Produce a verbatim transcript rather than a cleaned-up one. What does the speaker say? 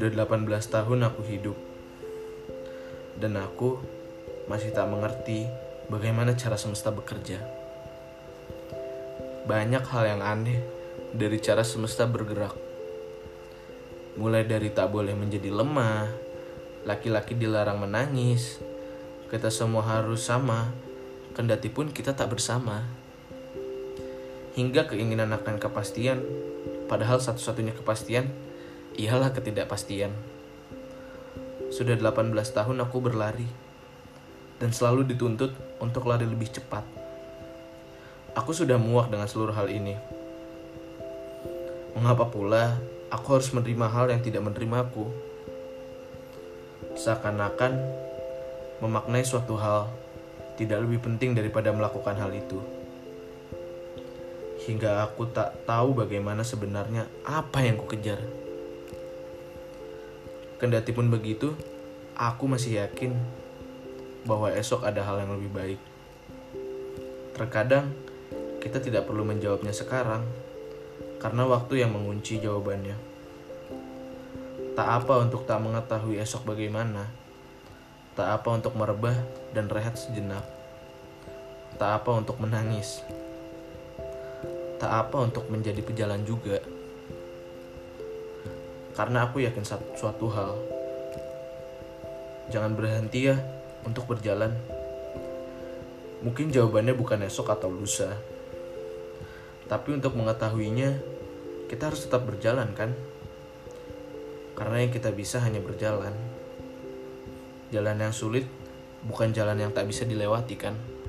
sudah delapan belas tahun aku hidup. Dan aku masih tak mengerti bagaimana cara semesta bekerja. Banyak hal yang aneh dari cara semesta bergerak. Mulai dari tak boleh menjadi lemah, laki-laki dilarang menangis, kita semua harus sama, kendati pun kita tak bersama. Hingga keinginan akan kepastian, padahal satu-satunya kepastian ialah ketidakpastian. Sudah delapan belas tahun aku berlari, dan selalu dituntut untuk lari lebih cepat. Aku sudah muak dengan seluruh hal ini. Mengapa pula aku harus menerima hal yang tidak menerimaku? Seakan-akan memaknai suatu hal tidak lebih penting daripada melakukan hal itu. Hingga aku tak tahu bagaimana sebenarnya apa yang kukejar. Kendati pun begitu, aku masih yakin bahwa esok ada hal yang lebih baik. Terkadang, kita tidak perlu menjawabnya sekarang, karena waktu yang mengunci jawabannya. Tak apa untuk tak mengetahui esok bagaimana. Tak apa untuk merebah dan rehat sejenak. Tak apa untuk menangis. Tak apa untuk menjadi pejalan juga. Karena aku yakin suatu hal, jangan berhenti ya untuk berjalan. Mungkin jawabannya bukan esok atau lusa, tapi untuk mengetahuinya kita harus tetap berjalan, kan? Karena yang kita bisa hanya berjalan. Jalan yang sulit bukan jalan yang tak bisa dilewati, kan?